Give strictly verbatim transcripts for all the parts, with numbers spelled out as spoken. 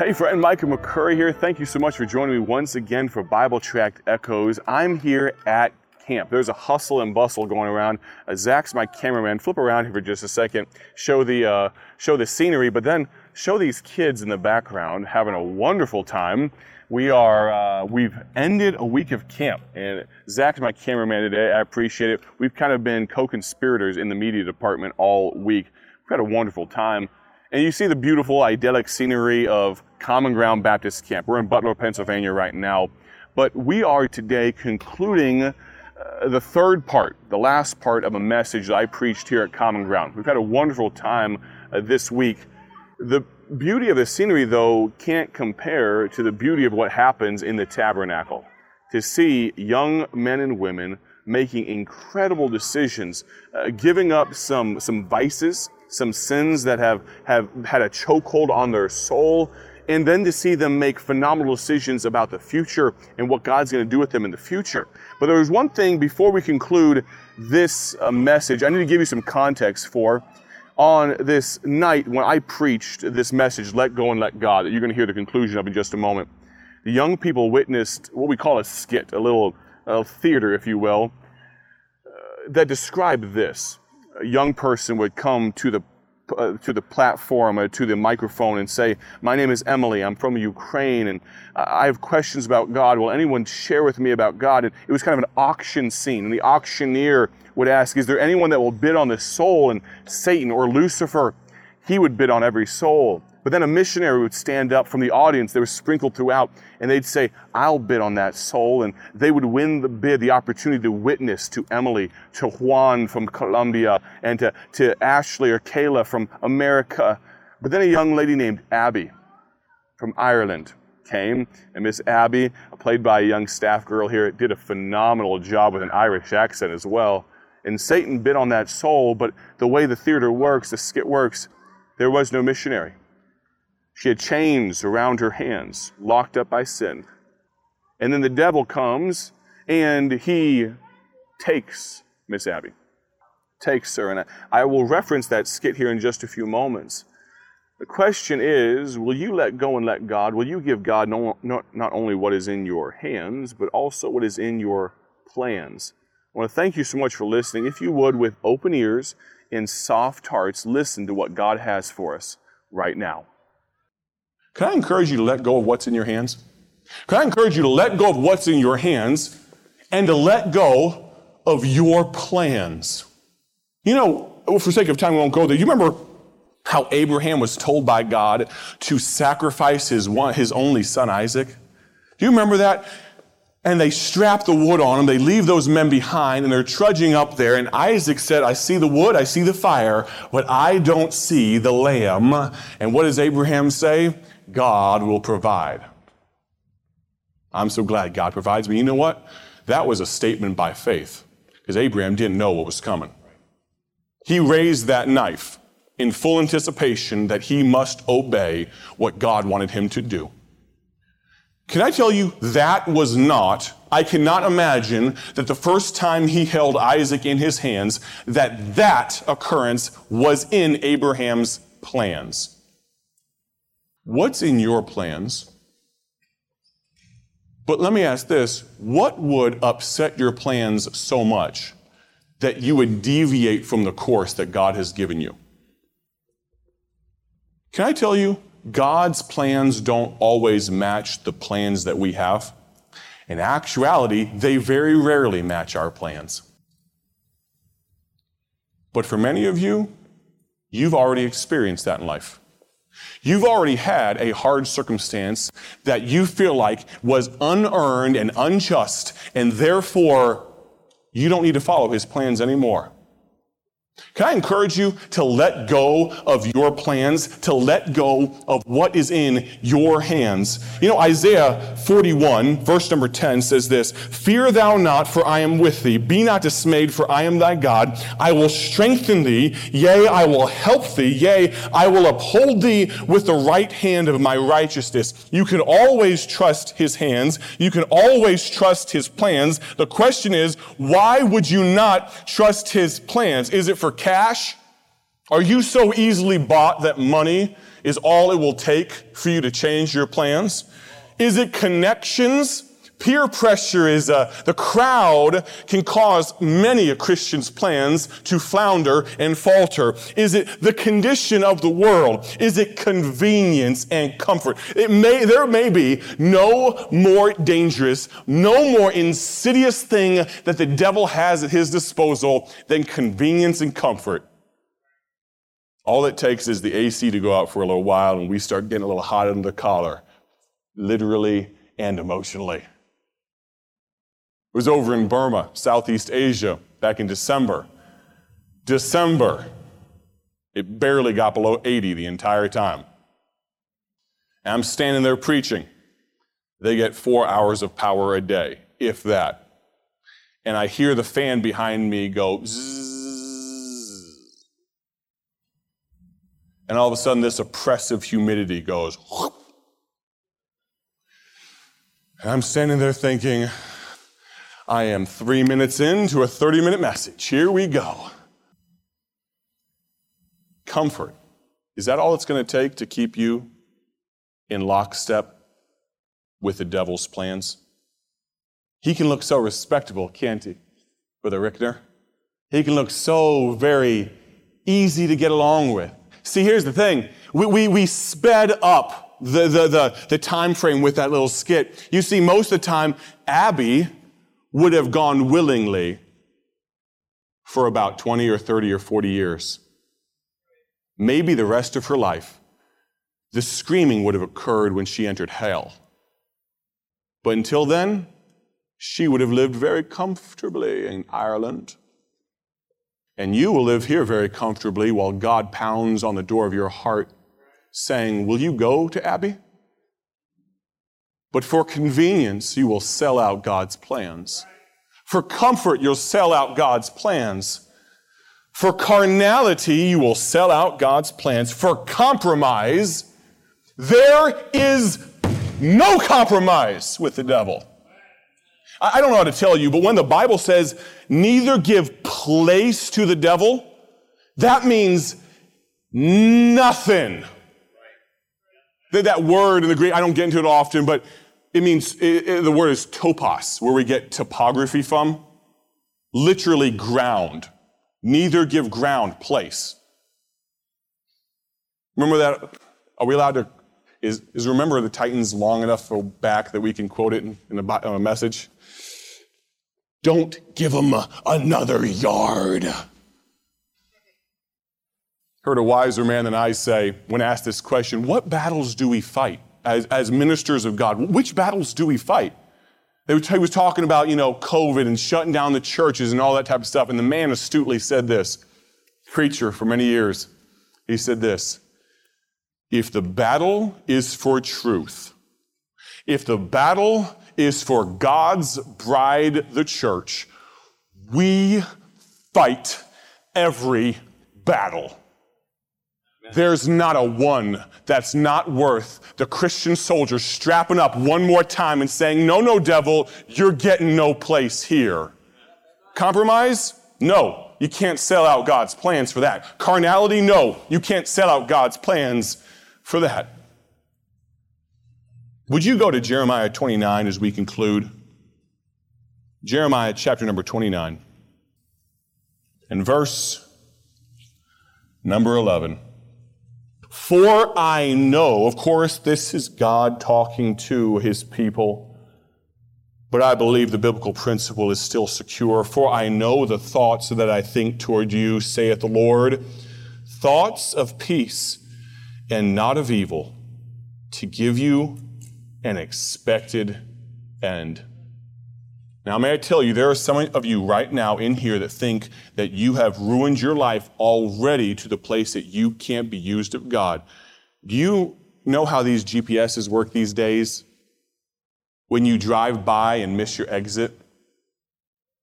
Hey friend, Micah McCurry here. Thank you so much for joining me once again for Bible Tract Echoes. I'm here at camp. There's a hustle and bustle going around. Uh, Zach's my cameraman. Flip around here for just a second. Show the uh, show the scenery, but then show these kids in the background having a wonderful time. We are uh, we've ended a week of camp, and Zach's my cameraman today. I appreciate it. We've kind of been co-conspirators in the media department all week. We've had a wonderful time. And you see the beautiful, idyllic scenery of Common Ground Baptist Camp. We're in Butler, Pennsylvania right now, but we are today concluding uh, the third part, the last part of a message that I preached here at Common Ground. We've had a wonderful time uh, this week. The beauty of the scenery, though, can't compare to the beauty of what happens in the tabernacle. To see young men and women making incredible decisions, uh, giving up some, some vices, some sins that have, have had a chokehold on their soul, and then to see them make phenomenal decisions about the future and what God's going to do with them in the future. But there was one thing before we conclude this uh, message I need to give you some context for. On this night when I preached this message, Let Go and Let God, that you're going to hear the conclusion of in just a moment, the young people witnessed what we call a skit, a little uh, theater, if you will, uh, that described this. A young person would come to the uh, to the platform or to the microphone and say, "My name is Emily. I'm from Ukraine, and I have questions about God. Will anyone share with me about God?" And it was kind of an auction scene, and the auctioneer would ask, "Is there anyone that will bid on the soul?" And Satan or Lucifer, he would bid on every soul. But then a missionary would stand up from the audience. They were sprinkled throughout, and they'd say, "I'll bid on that soul." And they would win the bid, the opportunity to witness to Emily, to Juan from Colombia, and to, to Ashley or Kayla from America. But then a young lady named Abby from Ireland came, and Miss Abby, played by a young staff girl here, did a phenomenal job with an Irish accent as well. And Satan bid on that soul, but the way the theater works, the skit works, there was no missionary. She had chains around her hands, locked up by sin. And then the devil comes, and he takes Miss Abby, takes her. And I, I will reference that skit here in just a few moments. The question is, will you let go and let God? Will you give God no, no, not only what is in your hands, but also what is in your plans? I want to thank you so much for listening. If you would, with open ears and soft hearts, listen to what God has for us right now. Can I encourage you to let go of what's in your hands? Can I encourage you to let go of what's in your hands and to let go of your plans? You know, for sake of time, we won't go there. You remember how Abraham was told by God to sacrifice his one, his only son, Isaac? Do you remember that? And they strap the wood on him. They leave those men behind, and they're trudging up there. And Isaac said, "I see the wood, I see the fire, but I don't see the lamb." And what does Abraham say? "God will provide." I'm so glad God provides me. You know what? That was a statement by faith, because Abraham didn't know what was coming. He raised that knife in full anticipation that he must obey what God wanted him to do. Can I tell you, that was not, I cannot imagine that the first time he held Isaac in his hands, that that occurrence was in Abraham's plans. What's in your plans? But let me ask this, what would upset your plans so much that you would deviate from the course that God has given you? Can I tell you, God's plans don't always match the plans that we have. In actuality, they very rarely match our plans. But for many of you, you've already experienced that in life. You've already had a hard circumstance that you feel like was unearned and unjust, and therefore you don't need to follow his plans anymore. Can I encourage you to let go of your plans, to let go of what is in your hands? You know, Isaiah forty-one, verse number ten says this, "Fear thou not, for I am with thee. Be not dismayed, for I am thy God. I will strengthen thee. Yea, I will help thee. Yea, I will uphold thee with the right hand of my righteousness." You can always trust his hands. You can always trust his plans. The question is, why would you not trust his plans? Is it for cash? Are you so easily bought that money is all it will take for you to change your plans? Is it connections? Peer pressure is uh, the crowd can cause many a Christian's plans to flounder and falter. Is it the condition of the world? Is it convenience and comfort? It may, there may be no more dangerous, no more insidious thing that the devil has at his disposal than convenience and comfort. All it takes is the A C to go out for a little while and we start getting a little hot under the collar, literally and emotionally. It was over in Burma, Southeast Asia, back in December. December. It barely got below eighty the entire time. And I'm standing there preaching. They get four hours of power a day, if that. And I hear the fan behind me go zzzz. And all of a sudden this oppressive humidity goes whoop. And I'm standing there thinking, I am three minutes into a thirty-minute message. Here we go. Comfort. Is that all it's going to take to keep you in lockstep with the devil's plans? He can look so respectable, can't he, Brother Rickner? He can look so very easy to get along with. See, here's the thing. We we we sped up the the the, the time frame with that little skit. You see, most of the time, Abby would have gone willingly for about twenty or thirty or forty years. Maybe the rest of her life. The screaming would have occurred when she entered hell. But until then, she would have lived very comfortably in Ireland. And you will live here very comfortably while God pounds on the door of your heart saying, will you go to Abby? But for convenience, you will sell out God's plans. For comfort, you'll sell out God's plans. For carnality, you will sell out God's plans. For compromise, there is no compromise with the devil. I don't know how to tell you, but when the Bible says, neither give place to the devil, that means nothing. That word in the Greek, I don't get into it often, but it means, it, it, the word is topos, where we get topography from. Literally ground. Neither give ground place. Remember that? Are we allowed to, is, is Remember the Titans long enough back that we can quote it in, in, a, in a message? Don't give them another yard. Heard a wiser man than I say when asked this question, what battles do we fight as, as ministers of God? Which battles do we fight? They were, he was talking about, you know, COVID and shutting down the churches and all that type of stuff. And the man astutely said this, preacher for many years. He said this, if the battle is for truth, if the battle is for God's bride, the church, we fight every battle. There's not a one that's not worth the Christian soldier strapping up one more time and saying, no, no, devil, you're getting no place here. Compromise? No, you can't sell out God's plans for that. Carnality? No, you can't sell out God's plans for that. Would you go to Jeremiah twenty-nine as we conclude? Jeremiah chapter number twenty-nine and verse number eleven. For I know, of course, this is God talking to his people, but I believe the biblical principle is still secure. For I know the thoughts that I think toward you, saith the Lord, thoughts of peace and not of evil, to give you an expected end. Now, may I tell you, there are some of you right now in here that think that you have ruined your life already to the place that you can't be used of God. Do you know how these G P S's work these days? When you drive by and miss your exit?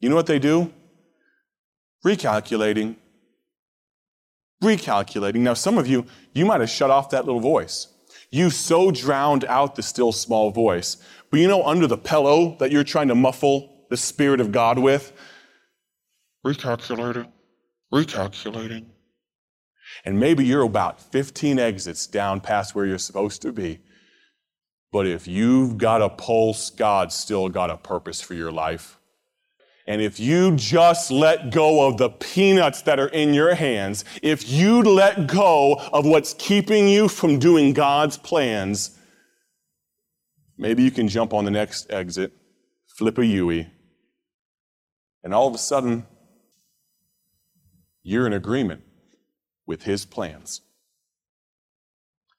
You know what they do? Recalculating. Recalculating. Now, some of you, you might have shut off that little voice. You so drowned out the still small voice. But you know, under the pillow that you're trying to muffle the Spirit of God with? Recalculating. Recalculating. And maybe you're about fifteen exits down past where you're supposed to be. But if you've got a pulse, God's still got a purpose for your life. And if you just let go of the peanuts that are in your hands, if you let go of what's keeping you from doing God's plans, maybe you can jump on the next exit, flip a U-ey, and all of a sudden, you're in agreement with His plans.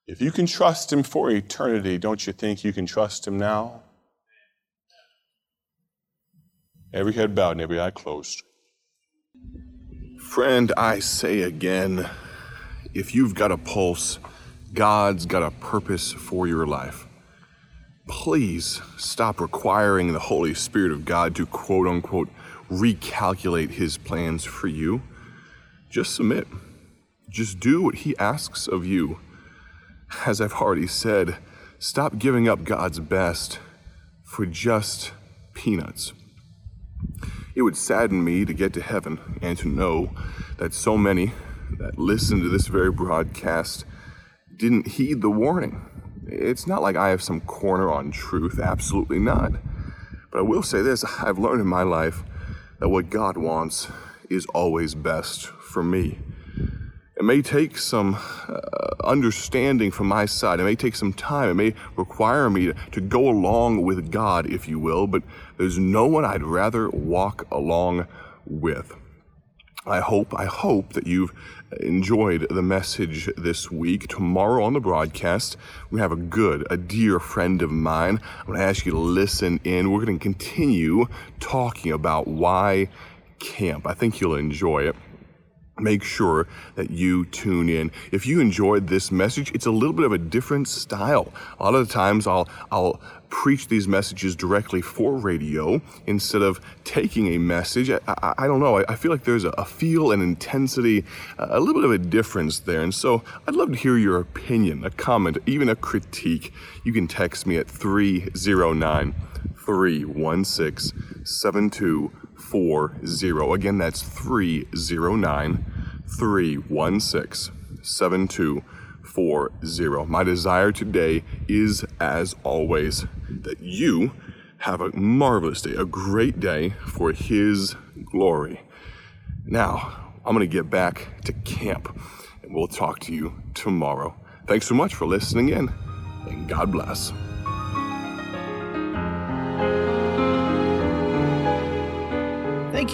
If you can trust Him for eternity, don't you think you can trust Him now? Every head bowed and every eye closed. Friend, I say again, if you've got a pulse, God's got a purpose for your life. Please stop requiring the Holy Spirit of God to quote-unquote recalculate His plans for you. Just submit. Just do what He asks of you. As I've already said, stop giving up God's best for just peanuts. It would sadden me to get to heaven and to know that so many that listen to this very broadcast didn't heed the warning. It's not like I have some corner on truth, absolutely not. But I will say this, I've learned in my life that what God wants is always best for me. It may take some uh, understanding from my side. It may take some time. It may require me to, to go along with God, if you will, but there's no one I'd rather walk along with. I hope, I hope that you've enjoyed the message this week. Tomorrow on the broadcast, we have a good, a dear friend of mine. I'm going to ask you to listen in. We're going to continue talking about why camp. I think you'll enjoy it. Make sure that you tune in. If you enjoyed this message, it's a little bit of a different style. A lot of the times I'll I'll preach these messages directly for radio instead of taking a message. I, I, I don't know. I, I feel like there's a, a feel and intensity, a little bit of a difference there. And so I'd love to hear your opinion, a comment, even a critique. You can text me at three oh nine, three one six, seven two four zero. Again, that's three oh nine, three one six, seven two four zero. My desire today is, as always, that you have a marvelous day, a great day for His glory. Now, I'm going to get back to camp, and we'll talk to you tomorrow. Thanks so much for listening in, and God bless. Thank